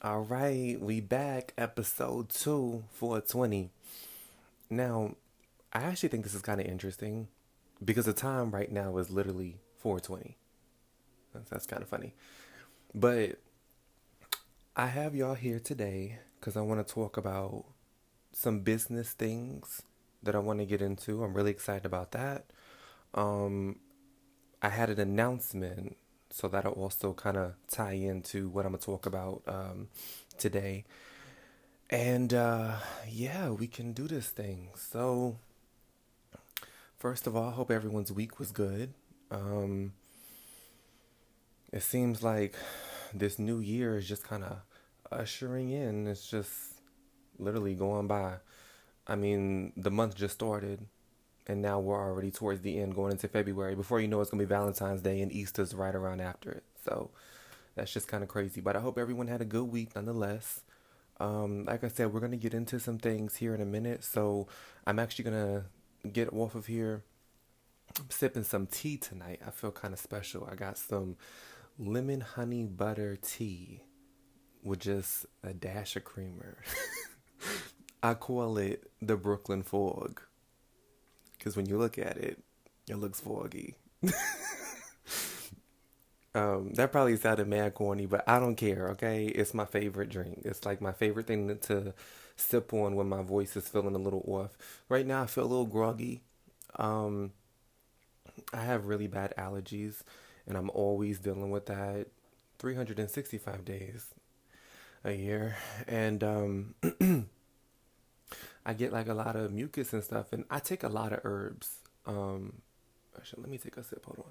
All right, we back, episode 2, 420. Now, I actually think this is kind of interesting because the time right now is literally 420. That's kind of funny. But I have y'all here today because I want to talk about some business things that I want to get into. I'm really excited about that. I had an announcement, so that'll also kind of tie into what I'm going to talk about today. And yeah, we can do this thing. So first of all, I hope everyone's week was good. It seems like this new year is just kind of ushering in. It's just literally going by. I mean, the month just started, and now we're already towards the end, going into February. Before you know it, it's going to be Valentine's Day, and Easter's right around after it. So that's just kind of crazy. But I hope everyone had a good week nonetheless. Like I said, we're going to get into some things here in a minute. So I'm actually going to get off of here. I'm sipping some tea tonight. I feel kind of special. I got some lemon honey butter tea with just a dash of creamer. I call it the Brooklyn fog, because when you look at it, it looks foggy. That probably sounded mad corny, but I don't care, okay? It's my favorite drink. It's like my favorite thing to sip on when my voice is feeling a little off. Right now, I feel a little groggy. I have really bad allergies, and I'm always dealing with that 365 days a year. And I get like a lot of mucus and stuff, and I take a lot of herbs. Actually, let me take a sip. Hold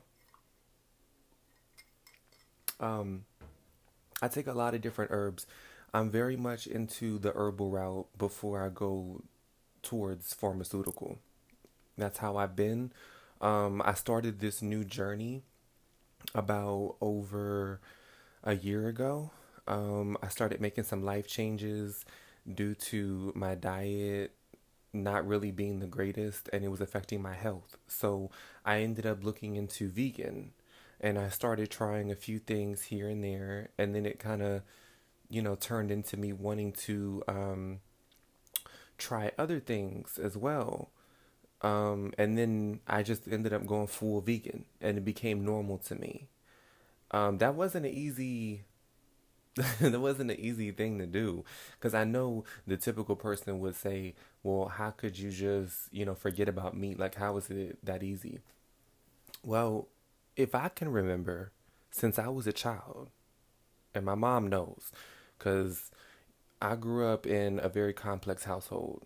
on. I take a lot of different herbs. I'm very much into the herbal route before I go towards pharmaceutical. That's how I've been. I started this new journey about over a year ago. I started making some life changes due to my diet not really being the greatest, and it was affecting my health. So I ended up looking into vegan, and I started trying a few things here and there, and then it kind of, you know, turned into me wanting to try other things as well. And then I just ended up going full vegan, and it became normal to me. That wasn't an easy that wasn't an easy thing to do, because I know the typical person would say, well, how could you just, you know, forget about meat? Like, how is it that easy? Well, if I can remember, since I was a child, and my mom knows, because I grew up in a very complex household.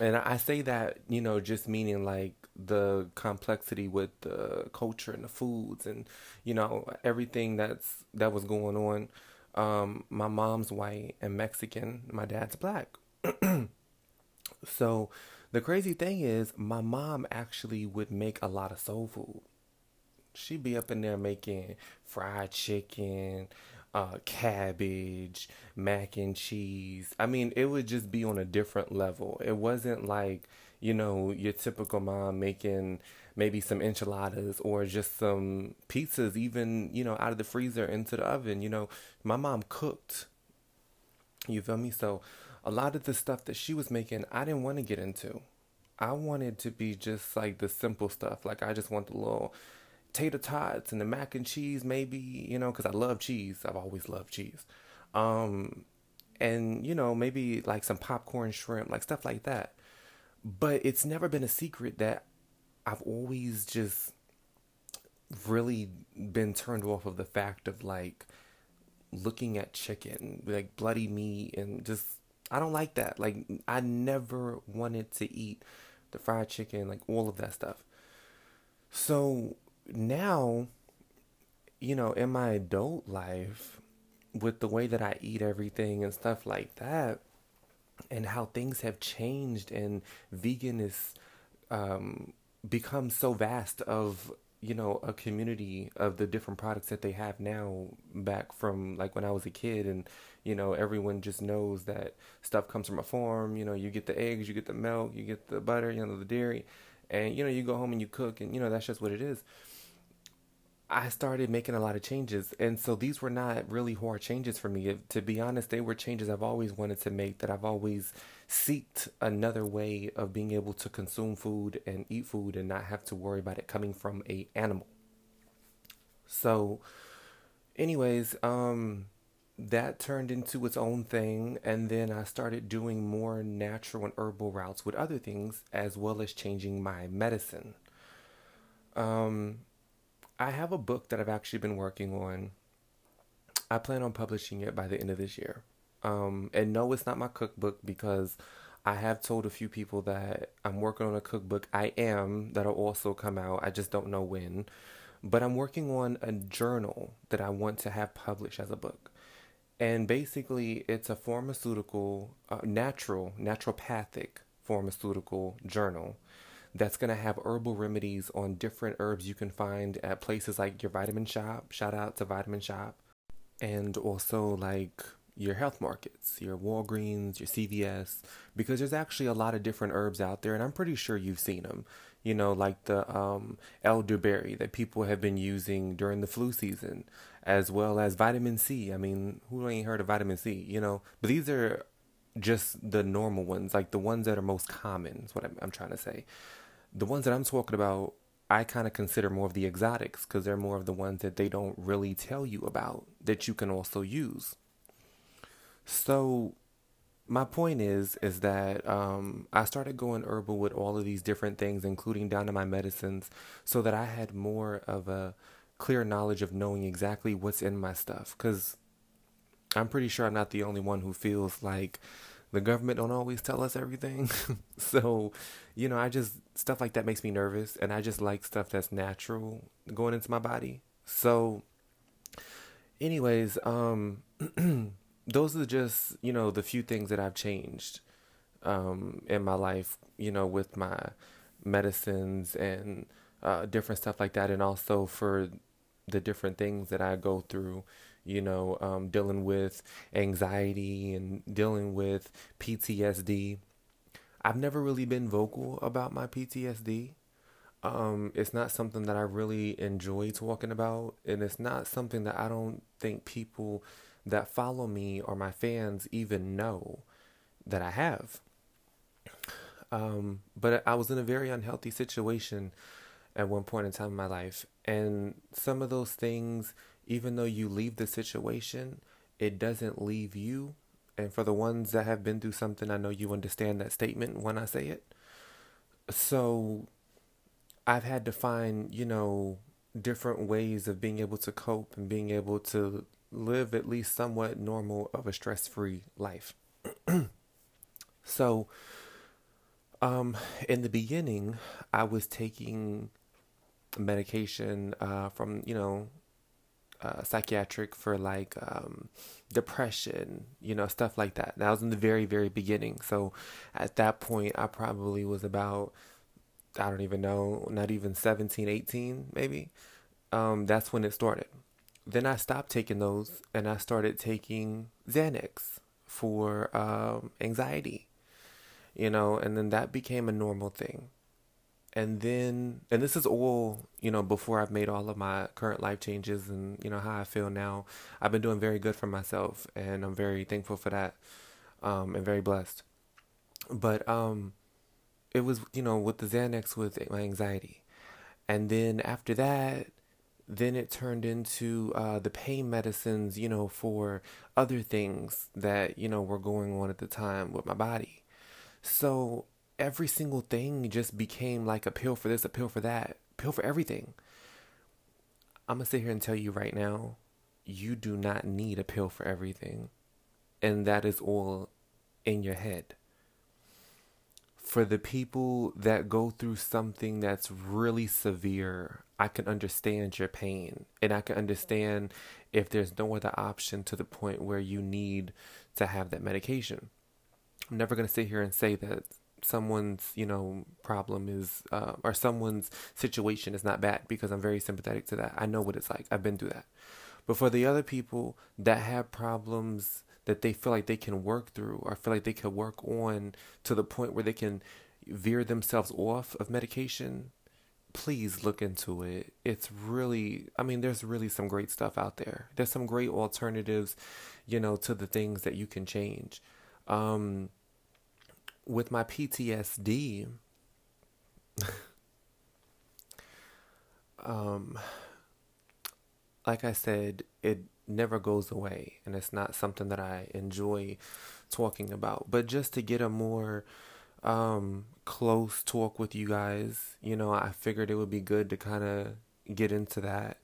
And I say that, you know, just meaning like the complexity with the culture and the foods and, you know, everything that was going on. My mom's white and Mexican, my dad's black. So the crazy thing is, my mom actually would make a lot of soul food. She'd be up in there making fried chicken, cabbage, mac and cheese. I mean, it would just be on a different level. It wasn't like, you know, your typical mom making maybe some enchiladas or just some pizzas, even, you know, out of the freezer into the oven. You know, my mom cooked. You feel me? So a lot of the stuff that she was making, I didn't want to get into. I wanted to be just like the simple stuff. Like, I just want the little tater tots and the mac and cheese, maybe, you know, because I love cheese. I've always loved cheese. And, you know, maybe like some popcorn shrimp, like stuff like that. But it's never been a secret that I've always just really been turned off of the fact of, like, looking at chicken, like bloody meat, and just, I don't like that. Like, I never wanted to eat the fried chicken, like all of that stuff. So now, you know, in my adult life, with the way that I eat everything and stuff like that, and how things have changed, and vegan is become so vast of you know, a community of the different products that they have now back from like when I was a kid. And, you know, everyone just knows that stuff comes from a farm. You know, you get the eggs, you get the milk, you get the butter, you know, the dairy, and, you know, you go home and you cook, and, you know, that's just what it is. I started making a lot of changes. And so these were not really hard changes for me. To be honest, they were changes I've always wanted to make, that I've always seeked another way of being able to consume food and eat food and not have to worry about it coming from a animal. So anyways, that turned into its own thing. And then I started doing more natural and herbal routes with other things, as well as changing my medicine. I have a book that I've actually been working on. I plan on publishing it by the end of this year. And no, it's not my cookbook, because I have told a few people that I'm working on a cookbook. I am. That'll also come out. I just don't know when. But I'm working on a journal that I want to have published as a book. And basically, it's a pharmaceutical, naturopathic pharmaceutical journal that's going to have herbal remedies on different herbs you can find at places like your Vitamin Shop. Shout out to Vitamin Shop. And also like your health markets, your Walgreens, your CVS, because there's actually a lot of different herbs out there. And I'm pretty sure you've seen them, you know, like the elderberry that people have been using during the flu season, as well as vitamin C. I mean, who ain't heard of vitamin C, you know? But these are just the normal ones, like the ones that are most common is what I'm trying to say. The ones that I'm talking about, I kind of consider more of the exotics, because they're more of the ones that they don't really tell you about that you can also use. So my point is that I started going herbal with all of these different things, including down to my medicines, so that I had more of a clear knowledge of knowing exactly what's in my stuff. Because I'm pretty sure I'm not the only one who feels like the government don't always tell us everything. So, you know, stuff like that makes me nervous, and I just like stuff that's natural going into my body. So anyways, those are just, you know, the few things that I've changed, in my life, you know, with my medicines and, different stuff like that. And also for the different things that I go through, you know, dealing with anxiety and dealing with PTSD. I've never really been vocal about my PTSD. It's not something that I really enjoy talking about. And it's not something that I don't think people that follow me or my fans even know that I have. But I was in a very unhealthy situation at one point in time in my life. And some of those things, even though you leave the situation, it doesn't leave you. And for the ones that have been through something, I know you understand that statement when I say it. So I've had to find, you know, different ways of being able to cope and being able to live at least somewhat normal of a stress-free life. So, in the beginning, I was taking medication from, you know, psychiatric for like depression, you know, stuff like that. And I was in the very, very beginning. So at that point, I probably was about, I don't even know, not even 17, 18, maybe. That's when it started. Then I stopped taking those and I started taking Xanax for anxiety, you know, and then that became a normal thing. And this is all, you know, before I've made all of my current life changes and, you know, how I feel now. I've been doing very good for myself, and I'm very thankful for that, and very blessed. But it was, you know, with the Xanax with my anxiety. And then after that, then it turned into the pain medicines, you know, for other things that, you know, were going on at the time with my body. So every single thing just became like a pill for this, a pill for that, pill for everything. I'm going to sit here and tell you right now, you do not need a pill for everything. And that is all in your head. For the people that go through something that's really severe, I can understand your pain. And I can understand if there's no other option to the point where you need to have that medication. I'm never going to sit here and say that someone's, you know, problem is, or someone's situation is not bad, because I'm very sympathetic to that. I know what it's like. I've been through that. But for the other people that have problems that they feel like they can work through, or feel like they could work on to the point where they can veer themselves off of medication, please look into it. It's really, I mean, there's really some great stuff out there. There's some great alternatives, you know, to the things that you can change. With my PTSD, like I said, it never goes away, and it's not something that I enjoy talking about, but just to get a more close talk with you guys, you know, I figured it would be good to kind of get into that.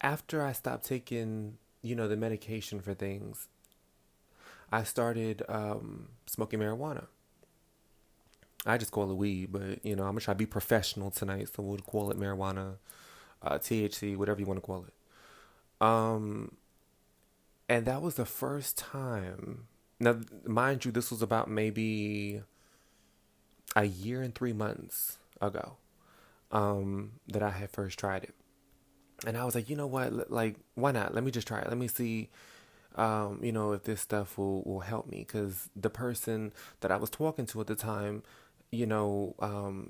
After I stopped taking, you know, the medication for things, I started smoking marijuana. I just call it weed, but, you know, I'm going to try to be professional tonight, so we'll call it marijuana, THC, whatever you want to call it. And that was the first time. Now, mind you, this was about maybe a year and 3 months ago that I had first tried it. And I was like, you know what? Like, why not? Let me just try it. Let me see, you know, if this stuff will help me. Because the person that I was talking to at the time, you know,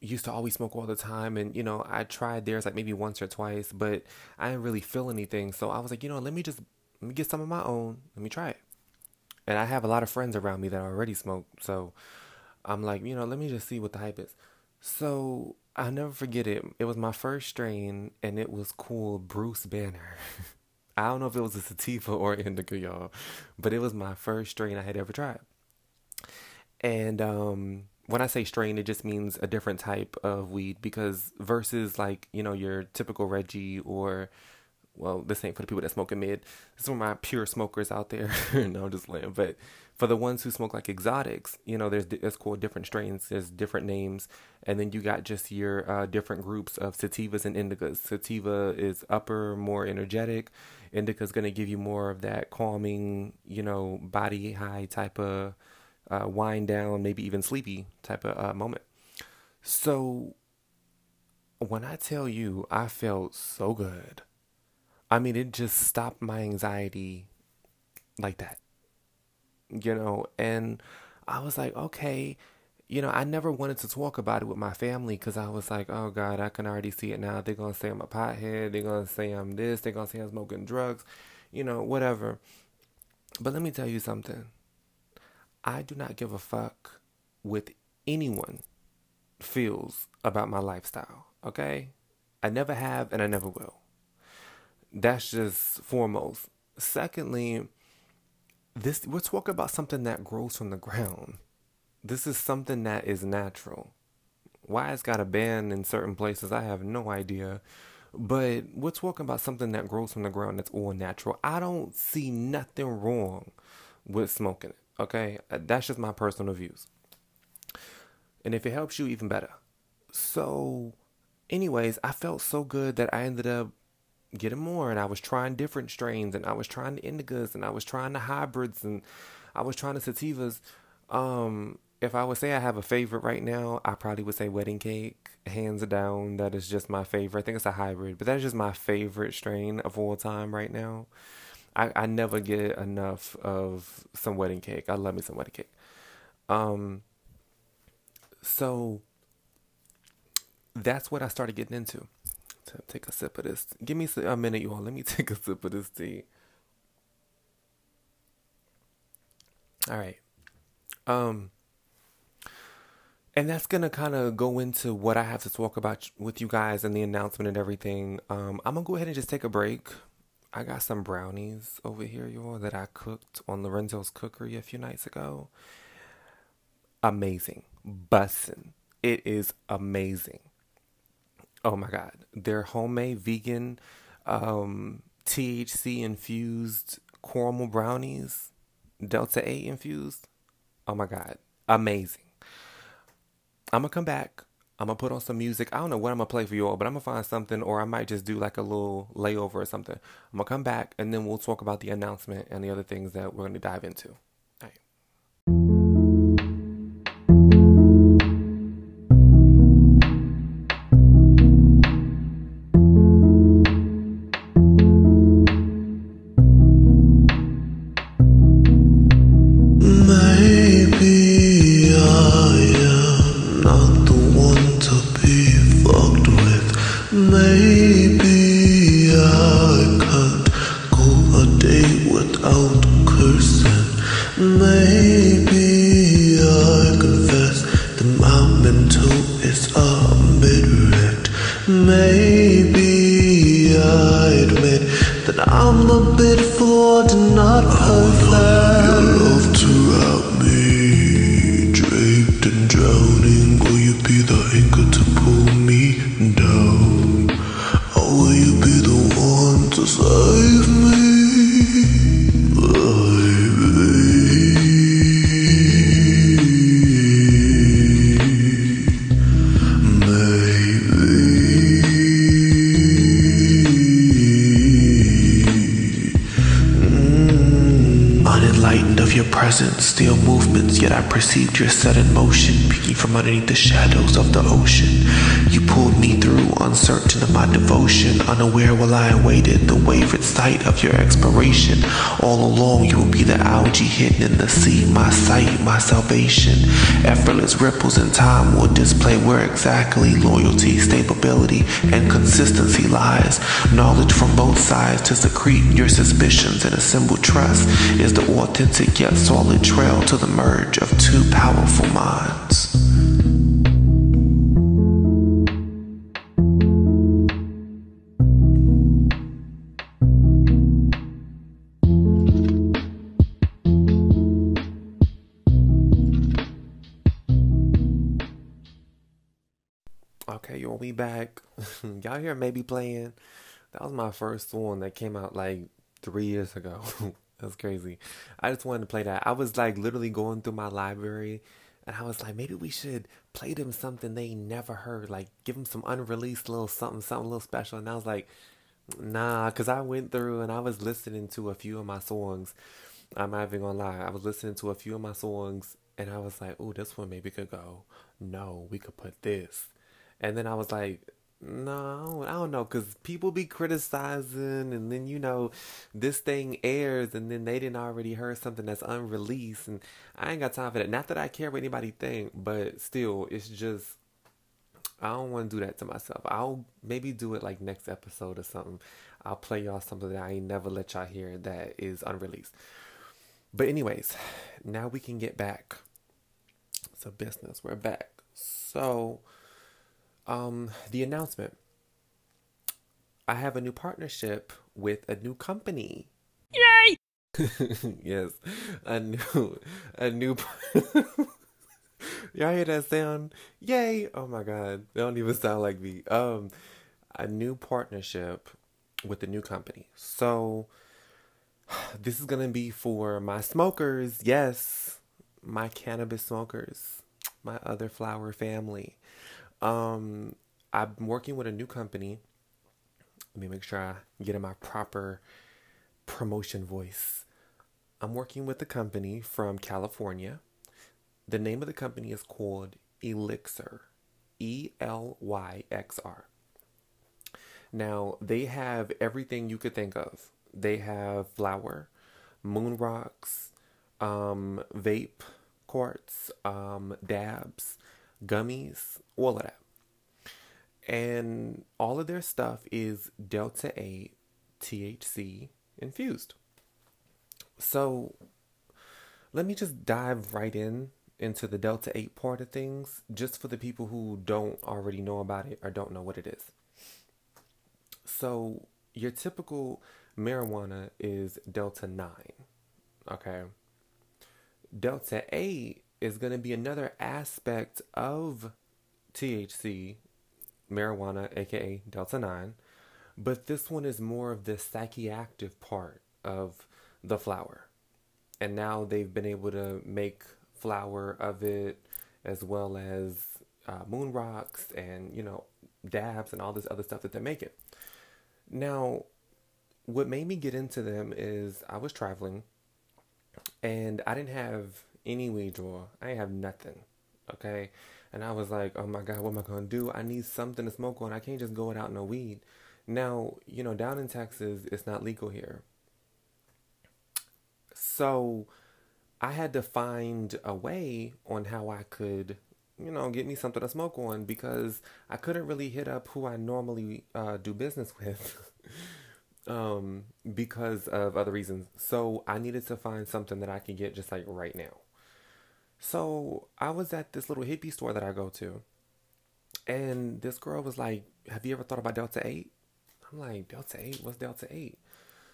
used to always smoke all the time. And, you know, I tried theirs like maybe once or twice, but I didn't really feel anything. So I was like, you know, let me get some of my own. Let me try it. And I have a lot of friends around me that already smoke. So I'm like, you know, let me just see what the hype is. So I'll never forget it. It was my first strain, and it was called Bruce Banner. I don't know if it was a sativa or indica, y'all, but it was my first strain I had ever tried. And when I say strain, it just means a different type of weed, because versus like, you know, your typical Reggie or, well, this ain't for the people that smoke a mid. This is for my pure smokers out there. No, I'm just laying. But for the ones who smoke like exotics, you know, there's, it's called different strains. There's different names. And then you got just your different groups of sativas and indicas. Sativa is upper, more energetic. Indica is going to give you more of that calming, you know, body high type of wind down, maybe even sleepy type of moment. So when I tell you, I felt so good. I mean, it just stopped my anxiety like that, you know, and I was like, okay, you know, I never wanted to talk about it with my family, because I was like, oh, God, I can already see it now. They're going to say I'm a pothead. They're going to say I'm this. They're going to say I'm smoking drugs, you know, whatever. But let me tell you something. I do not give a fuck what anyone feels about my lifestyle, okay? I never have, and I never will. That's just foremost. Secondly, this, we're talking about something that grows from the ground. This is something that is natural. Why it's got a ban in certain places, I have no idea. But we're talking about something that grows from the ground, that's all natural. I don't see nothing wrong with smoking it, okay? That's just my personal views. And if it helps you, even better. So, anyways, I felt so good that I ended up getting more, and I was trying different strains, and I was trying the indicas, and I was trying the hybrids, and I was trying the sativas. If I would say I have a favorite right now, I probably would say wedding cake, hands down. That is just my favorite. I think it's a hybrid, but that's just my favorite strain of all time right now. I never get enough of some wedding cake. I love me some wedding cake. So that's what I started getting into. Take a sip of this. Give me a minute, you all. Let me take a sip of this tea. All right. And that's going to kind of go into what I have to talk about with you guys and the announcement and everything. I'm going to go ahead and just take a break. I got some brownies over here, y'all, that I cooked on Lorenzo's Cookery a few nights ago. Amazing. Bussin'. It is amazing. Oh my God, they're homemade vegan, THC infused caramel brownies, Delta-8 infused. Oh my God, amazing. I'm gonna come back. I'm gonna put on some music. I don't know what I'm gonna play for you all, but I'm gonna find something, or I might just do like a little layover or something. I'm gonna come back, and then we'll talk about the announcement and the other things that we're gonna dive into. Baby, I confess that my mental is a bit wrecked. Maybe I admit that I'm a bit flawed and not perfect. Your love throughout me, draped and drowning. Will you be the anchor to pull me down? Or will you be the one to save me? Still movements, yet I perceived your sudden motion, peeking from underneath the shadows of the ocean. You pulled me through, uncertain of my devotion, unaware while I awaited the wavered sight of your expiration. All along you will be the algae hidden in the sea, my sight, my salvation. Effortless ripples in time will display where exactly loyalty, stability, and consistency lies. Knowledge from both sides to secrete your suspicions and assemble trust is the authentic yet solid trail to the merge of two powerful minds. Okay, y'all, we back. Y'all hear Maybe playing? That was my first one that came out like 3 years ago. That's crazy. I just wanted to play that. I was like literally going through my library and I was like, maybe we should play them something they never heard. Like give them some unreleased little something a little special. And I was like, nah, because I went through and I was listening to a few of my songs. I'm not even gonna lie. I was listening to a few of my songs and I was like, oh, this one maybe could go. No, we could put this. And then I was like, no, I don't know, because people be criticizing and then, you know, this thing airs and then they didn't already heard something that's unreleased and I ain't got time for that. Not that I care what anybody think, but still, it's just, I don't want to do that to myself. I'll maybe do it like next episode or something. I'll play y'all something that I ain't never let y'all hear that is unreleased. But anyways, now we can get back. It's a business. We're back. So the announcement. I have a new partnership with a new company. Yay! Yes, a new. Y'all hear that sound? Yay! Oh my God, they don't even sound like me. A new partnership with a new company. So this is gonna be for my smokers. Yes, my cannabis smokers, my other flower family. I'm working with a new company. Let me make sure I get in my proper promotion voice. I'm working with a company from California. The name of the company is called Elixir, E-L-Y-X-R. Now, they have everything you could think of. They have flower, moon rocks, vape quartz, dabs, gummies, all of that. And all of their stuff is Delta-8 THC infused. So let me just dive right into the Delta-8 part of things, just for the people who don't already know about it or don't know what it is. So your typical marijuana is Delta-9, okay? Delta-8 is going to be another aspect of THC marijuana, aka Delta-9, but this one is more of the psychoactive part of the flower. And now they've been able to make flower of it, as well as moon rocks and, you know, dabs and all this other stuff that they're making. Now, what made me get into them is I was traveling and I didn't have any weed drawer. I didn't have nothing, okay? And I was like, oh my God, what am I going to do? I need something to smoke on. I can't just go without no weed. Now, you know, down in Texas, it's not legal here. So I had to find a way on how I could, you know, get me something to smoke on, because I couldn't really hit up who I normally do business with because of other reasons. So I needed to find something that I could get just like right now. So I was at this little hippie store that I go to, and this girl was like, have you ever thought about Delta-8? I'm like, Delta-8? What's Delta-8?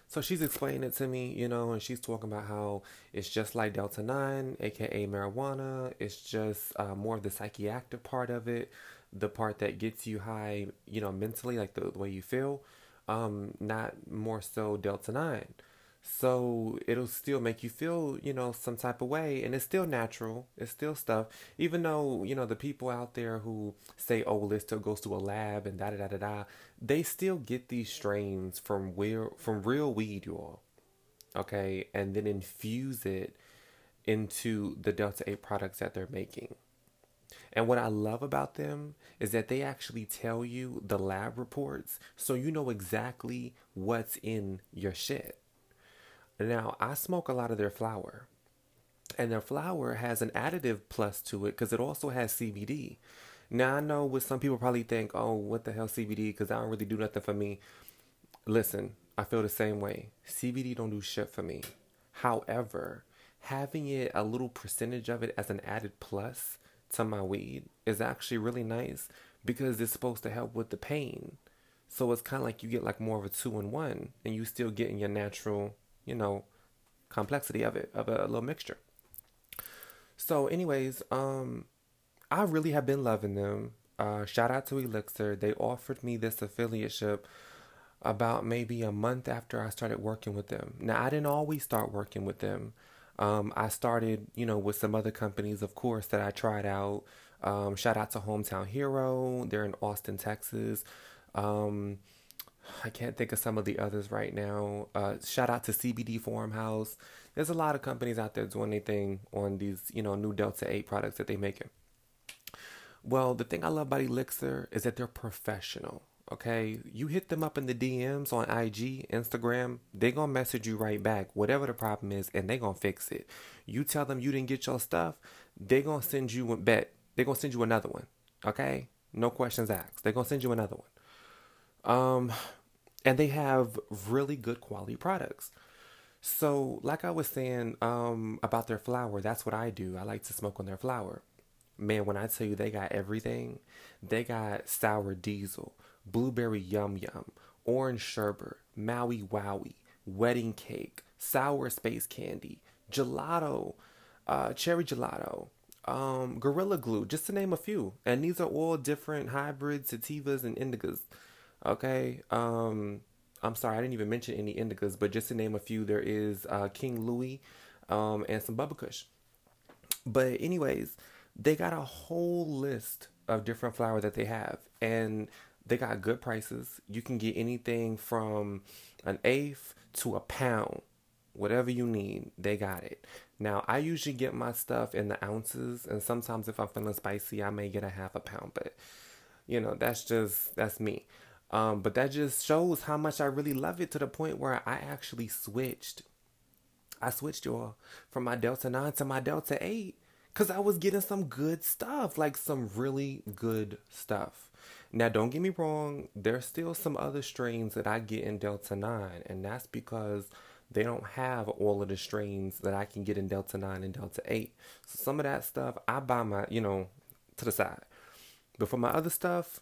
So she's explaining it to me, you know, and she's talking about how it's just like Delta-9, aka marijuana. It's just more of the psychiatric part of it, the part that gets you high, you know, mentally, like the way you feel, not more so Delta-9. So it'll still make you feel, you know, some type of way, and it's still natural. It's still stuff, even though, you know, the people out there who say, oh, well, it still goes to a lab and da-da-da-da-da, they still get these strains from real weed, you all, okay, and then infuse it into the Delta-8 products that they're making. And what I love about them is that they actually tell you the lab reports, so you know exactly what's in your shit. Now, I smoke a lot of their flower, and their flower has an additive plus to it because it also has CBD. Now, I know what some people probably think, oh, what the hell CBD, because I don't really do nothing for me. Listen, I feel the same way. CBD don't do shit for me. However, having it, a little percentage of it as an added plus to my weed is actually really nice because it's supposed to help with the pain. So it's kind of like you get like more of a 2-in-1, and you still getting your natural, you know, complexity of it, of a little mixture. So anyways, I really have been loving them. Shout out to Elixir. They offered me this affiliateship about maybe a month after I started working with them. Now, I didn't always start working with them. I started, you know, with some other companies, of course, that I tried out. Shout out to Hometown Hero. They're in Austin, Texas. I can't think of some of the others right now. Shout out to CBD Farmhouse. There's a lot of companies out there doing anything on these, you know, new Delta-8 products that they're making. Well, the thing I love about Elixir is that they're professional, okay? You hit them up in the DMs on IG, Instagram, they're going to message you right back, whatever the problem is, and they're going to fix it. You tell them you didn't get your stuff, they're going to send you They're going to send you another one, okay? No questions asked. They're going to send you another one. And they have really good quality products. So like I was saying, about their flower, that's what I do. I like to smoke on their flower. Man, when I tell you they got everything, they got sour diesel, blueberry yum yum, orange sherbet, Maui wowie, wedding cake, sour space candy, gelato, cherry gelato, gorilla glue, just to name a few. And these are all different hybrids, sativas, and indigas. Okay, I'm sorry, I didn't even mention any indicas, but just to name a few, there is King Louis and some Bubba Kush. But anyways, they got a whole list of different flower that they have, and they got good prices. You can get anything from an eighth to a pound. Whatever you need, they got it. Now, I usually get my stuff in the ounces, and sometimes if I'm feeling spicy, I may get a half a pound, but, you know, that's me. But that just shows how much I really love it, to the point where I actually switched. I switched, y'all, from my Delta 9 to my Delta 8 because I was getting some good stuff, like some really good stuff. Now, don't get me wrong. There's still some other strains that I get in Delta 9, and that's because they don't have all of the strains that I can get in Delta 9 and Delta 8. So some of that stuff I buy to the side. But for my other stuff,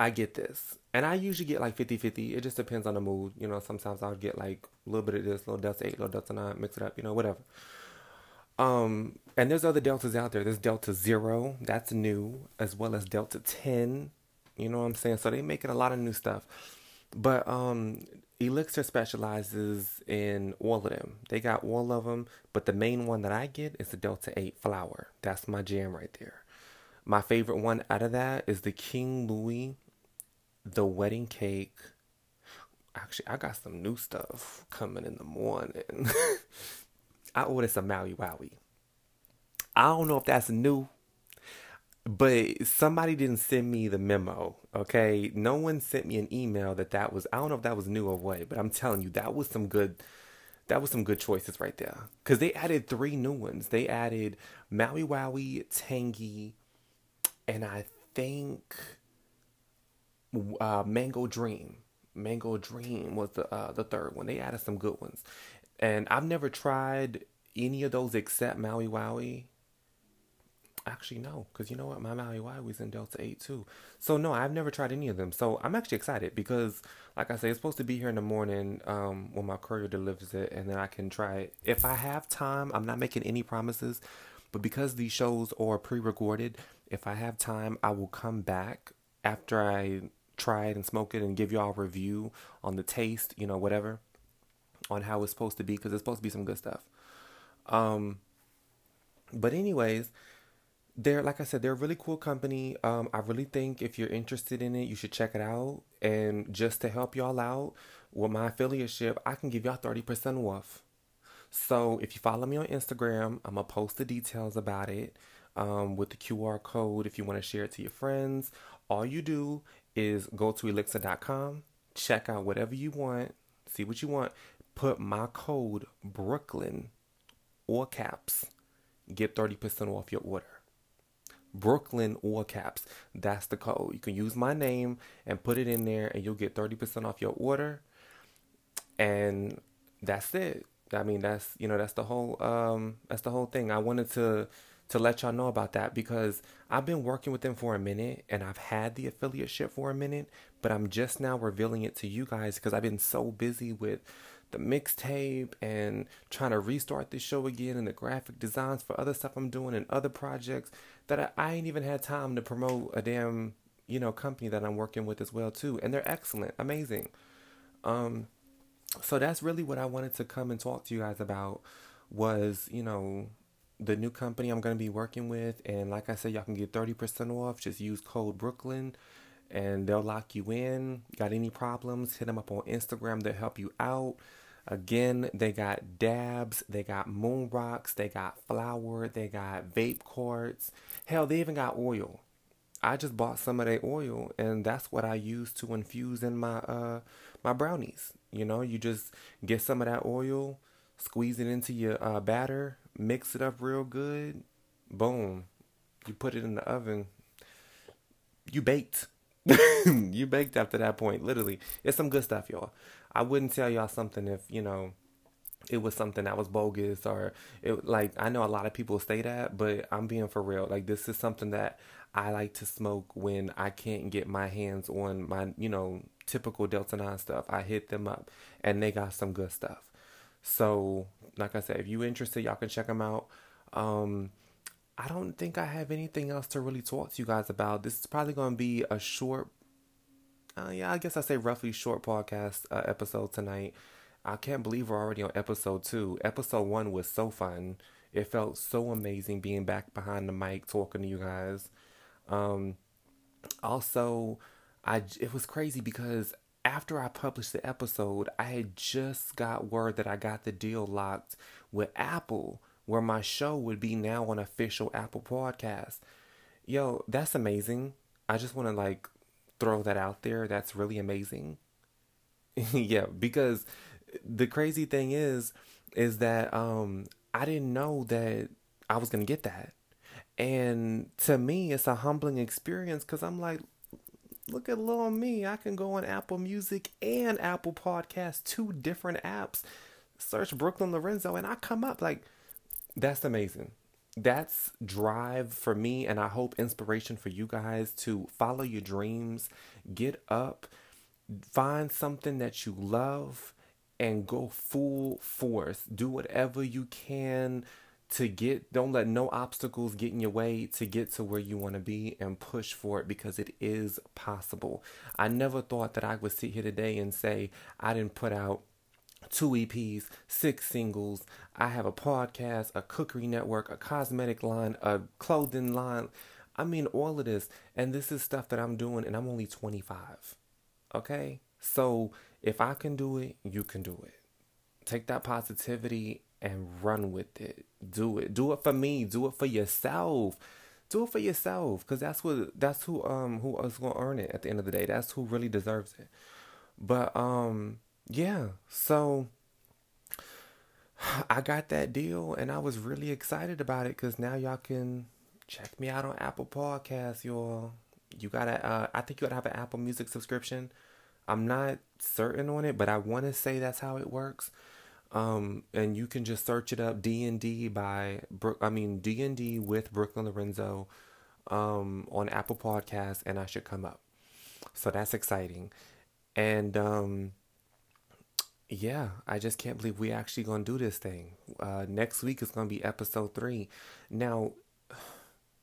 I get this. And I usually get like 50-50. It just depends on the mood. You know, sometimes I'll get like a little bit of this, little Delta 8, little Delta 9, mix it up, you know, whatever. And there's other Deltas out there. There's Delta Zero, that's new, as well as Delta-10. You know what I'm saying? So they making a lot of new stuff. But Elixir specializes in all of them. They got all of them, but the main one that I get is the Delta-8 flower. That's my jam right there. My favorite one out of that is the King Louis, the wedding cake. Actually, I got some new stuff coming in the morning. I ordered some Maui Wowie. I don't know if that's new, but somebody didn't send me the memo, okay? No one sent me an email that was, I don't know if that was new or what, but I'm telling you, that was some good choices right there. Because they added 3 new ones. They added Maui Wowie, Tangy, and I think Mango Dream. Mango Dream was the third one. They added some good ones. And I've never tried any of those except Maui Wowie. Actually, no, because you know what? My Maui Wai was in Delta-8 too. So no, I've never tried any of them. So I'm actually excited because, like I say, it's supposed to be here in the morning when my courier delivers it, and then I can try it. If I have time, I'm not making any promises, but because these shows are pre-recorded, if I have time, I will come back after I try it and smoke it and give y'all a review on the taste, you know, whatever, on how it's supposed to be, because it's supposed to be some good stuff. But anyways... They're, like I said, they're a really cool company. I really think if you're interested in it, you should check it out. And just to help y'all out with my affiliateship, I can give y'all 30% off. So if you follow me on Instagram, I'm going to post the details about it with the QR code if you want to share it to your friends. All you do is go to elixir.com, check out whatever you want, see what you want, put my code Brooklyn, all caps, get 30% off your order. Brooklyn all caps, that's the code. You can use my name and put it in there and you'll get 30% off your order, and that's it. I mean, that's, you know, that's the whole thing. I wanted to let y'all know about that because I've been working with them for a minute and I've had the affiliateship for a minute, but I'm just now revealing it to you guys because I've been so busy with the mixtape and trying to restart this show again and the graphic designs for other stuff I'm doing and other projects that I ain't even had time to promote a damn, you know, company that I'm working with as well too. And they're excellent, amazing. So that's really what I wanted to come and talk to you guys about was, you know, the new company I'm going to be working with. And like I said, y'all can get 30% off. Just use code Brooklyn and they'll lock you in. Got any problems, hit them up on Instagram. They'll help you out. Again, they got dabs, they got moon rocks, they got flour, they got vape carts. Hell, they even got oil. I just bought some of their oil, and that's what I use to infuse in my my brownies. You know, you just get some of that oil, squeeze it into your batter, mix it up real good, boom. You put it in the oven. You baked. You baked after that point, literally. It's some good stuff, y'all. I wouldn't tell y'all something if, you know, it was something that was bogus or it, like, I know a lot of people say that, but I'm being for real. Like, this is something that I like to smoke when I can't get my hands on my, you know, typical Delta-9 stuff. I hit them up and they got some good stuff. So, like I said, if you're interested, y'all can check them out. I don't think I have anything else to really talk to you guys about. This is probably going to be a short, yeah, I guess I say roughly short podcast episode tonight. I can't believe we're already on episode 2. Episode 1 was so fun. It felt so amazing being back behind the mic talking to you guys. Also, it was crazy because after I published the episode, I had just got word that I got the deal locked with Apple, where my show would be now on official Apple Podcasts. Yo, that's amazing. I just want to, like, throw that out there. That's really amazing. Yeah, because the crazy thing is that I didn't know that I was going to get that. And to me, it's a humbling experience because I'm like, look at little me. I can go on Apple Music and Apple Podcasts, 2 different apps. Search Brooklyn Lorenzo and I come up like... That's amazing. That's drive for me, and I hope inspiration for you guys to follow your dreams, get up, find something that you love, and go full force. Do whatever you can to get, don't let no obstacles get in your way to get to where you want to be, and push for it because it is possible. I never thought that I would sit here today and say I didn't put out 2 EPs, 6 singles. I have a podcast, a cookery network, a cosmetic line, a clothing line. I mean, all of this. And this is stuff that I'm doing, and I'm only 25. Okay? So if I can do it, you can do it. Take that positivity and run with it. Do it. Do it for me. Do it for yourself. Do it for yourself. Because that's who is going to earn it at the end of the day. That's who really deserves it. But, yeah, so I got that deal and I was really excited about it because now y'all can check me out on Apple Podcasts, y'all. You gotta, I think you gotta have an Apple Music subscription. I'm not certain on it, but I want to say that's how it works. And you can just search it up, D&D with Brooklyn Lorenzo, on Apple Podcasts, and I should come up. So that's exciting. And, yeah, I just can't believe we actually gonna do this thing. Next week is gonna be episode 3. Now,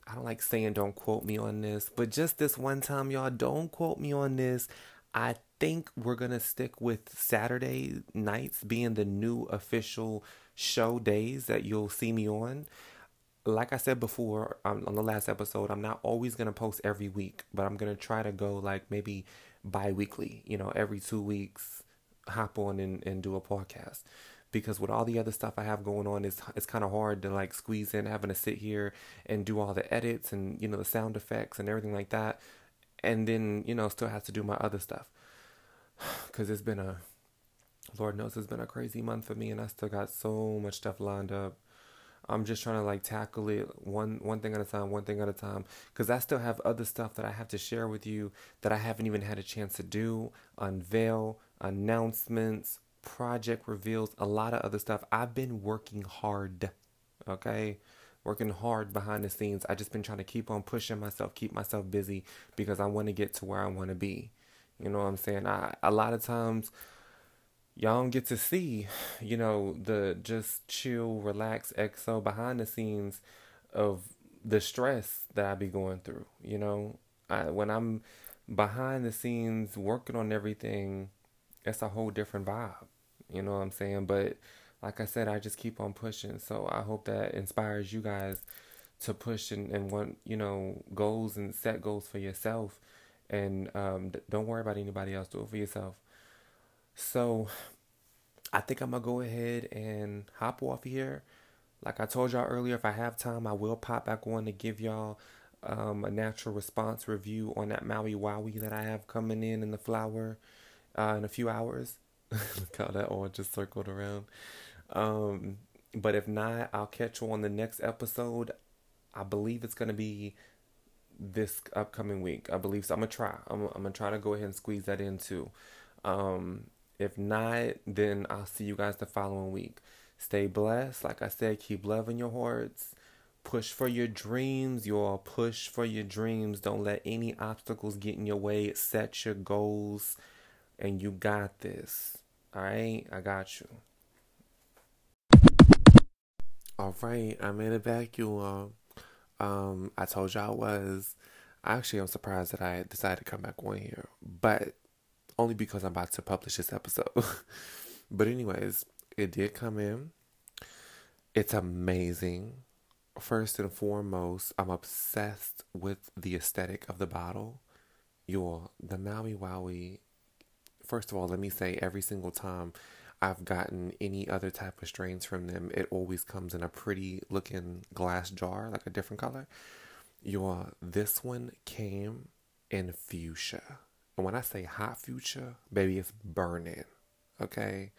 I don't like saying don't quote me on this, but just this one time, y'all, don't quote me on this. I think we're gonna stick with Saturday nights being the new official show days that you'll see me on. Like I said before, on the last episode, I'm not always gonna post every week, but I'm gonna try to go like maybe bi-weekly, you know, every 2 weeks, hop on and do a podcast, because with all the other stuff I have going on, it's kind of hard to like squeeze in having to sit here and do all the edits and, you know, the sound effects and everything like that. And then, you know, still have to do my other stuff, because it's been Lord knows it's been a crazy month for me, and I still got so much stuff lined up. I'm just trying to like tackle it one thing at a time, because I still have other stuff that I have to share with you that I haven't even had a chance to do, unveil, announcements, project reveals, a lot of other stuff. I've been working hard, okay? Working hard behind the scenes. I've just been trying to keep on pushing myself, keep myself busy, because I want to get to where I want to be. You know what I'm saying? A lot of times, y'all don't get to see, you know, the just chill, relax, exo behind the scenes of the stress that I be going through. You know, when I'm behind the scenes working on everything, it's a whole different vibe. You know what I'm saying? But like I said, I just keep on pushing. So I hope that inspires you guys to push and want, you know, goals and set goals for yourself. And don't worry about anybody else. Do it for yourself. So I think I'm going to go ahead and hop off here. Like I told y'all earlier, if I have time, I will pop back on to give y'all a natural response review on that Maui Wowie that I have coming in the flower in a few hours. Look how that all just circled around. But if not, I'll catch you on the next episode. I believe it's going to be this upcoming week. I believe so. I'm going to try to go ahead and squeeze that in too. If not, then I'll see you guys the following week. Stay blessed. Like I said, keep loving your hearts. Push for your dreams, y'all. Push for your dreams. Don't let any obstacles get in your way. Set your goals. And you got this. All right? I got you. All right. I made it back, you all. I told y'all I'm surprised that I decided to come back on here. But only because I'm about to publish this episode. But anyways, it did come in. It's amazing. First and foremost, I'm obsessed with the aesthetic of the bottle. You all, the Maui Wowie. First of all, let me say, every single time I've gotten any other type of strains from them, it always comes in a pretty looking glass jar, like a different color. Y'all, this one came in fuchsia. And when I say hot fuchsia, baby, it's burning. Okay?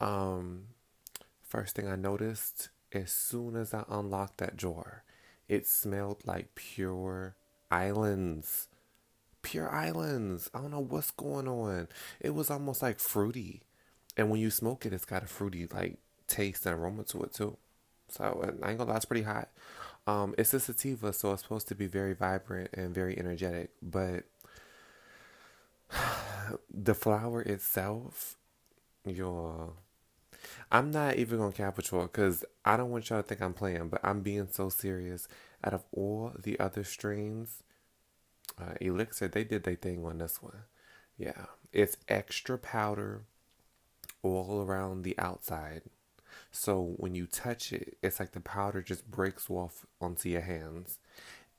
First thing I noticed, as soon as I unlocked that jar, it smelled like pure islands. Pure islands. I don't know what's going on. It was almost like fruity, and when you smoke it, it's got a fruity like taste and aroma to it too. So I ain't gonna lie, it's pretty hot. It's a sativa, so it's supposed to be very vibrant and very energetic. But the flower itself, y'all, I'm not even gonna cap with y'all, because I don't want y'all to think I'm playing, but I'm being so serious. Out of all the other strains, Elixir, they did their thing on this one. Yeah, it's extra powder all around the outside, so when you touch it, it's like the powder just breaks off onto your hands.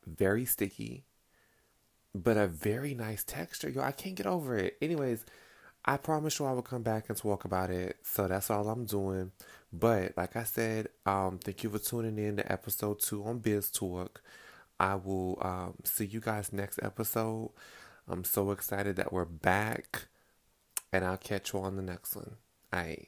Very sticky, but a very nice texture. Yo, I can't get over it. Anyways, I promise you I will come back and talk about it. So that's all I'm doing. But like I said, thank you for tuning in to episode 2 on Biz Talk. I will see you guys next episode. I'm so excited that we're back. And I'll catch you on the next one. All right.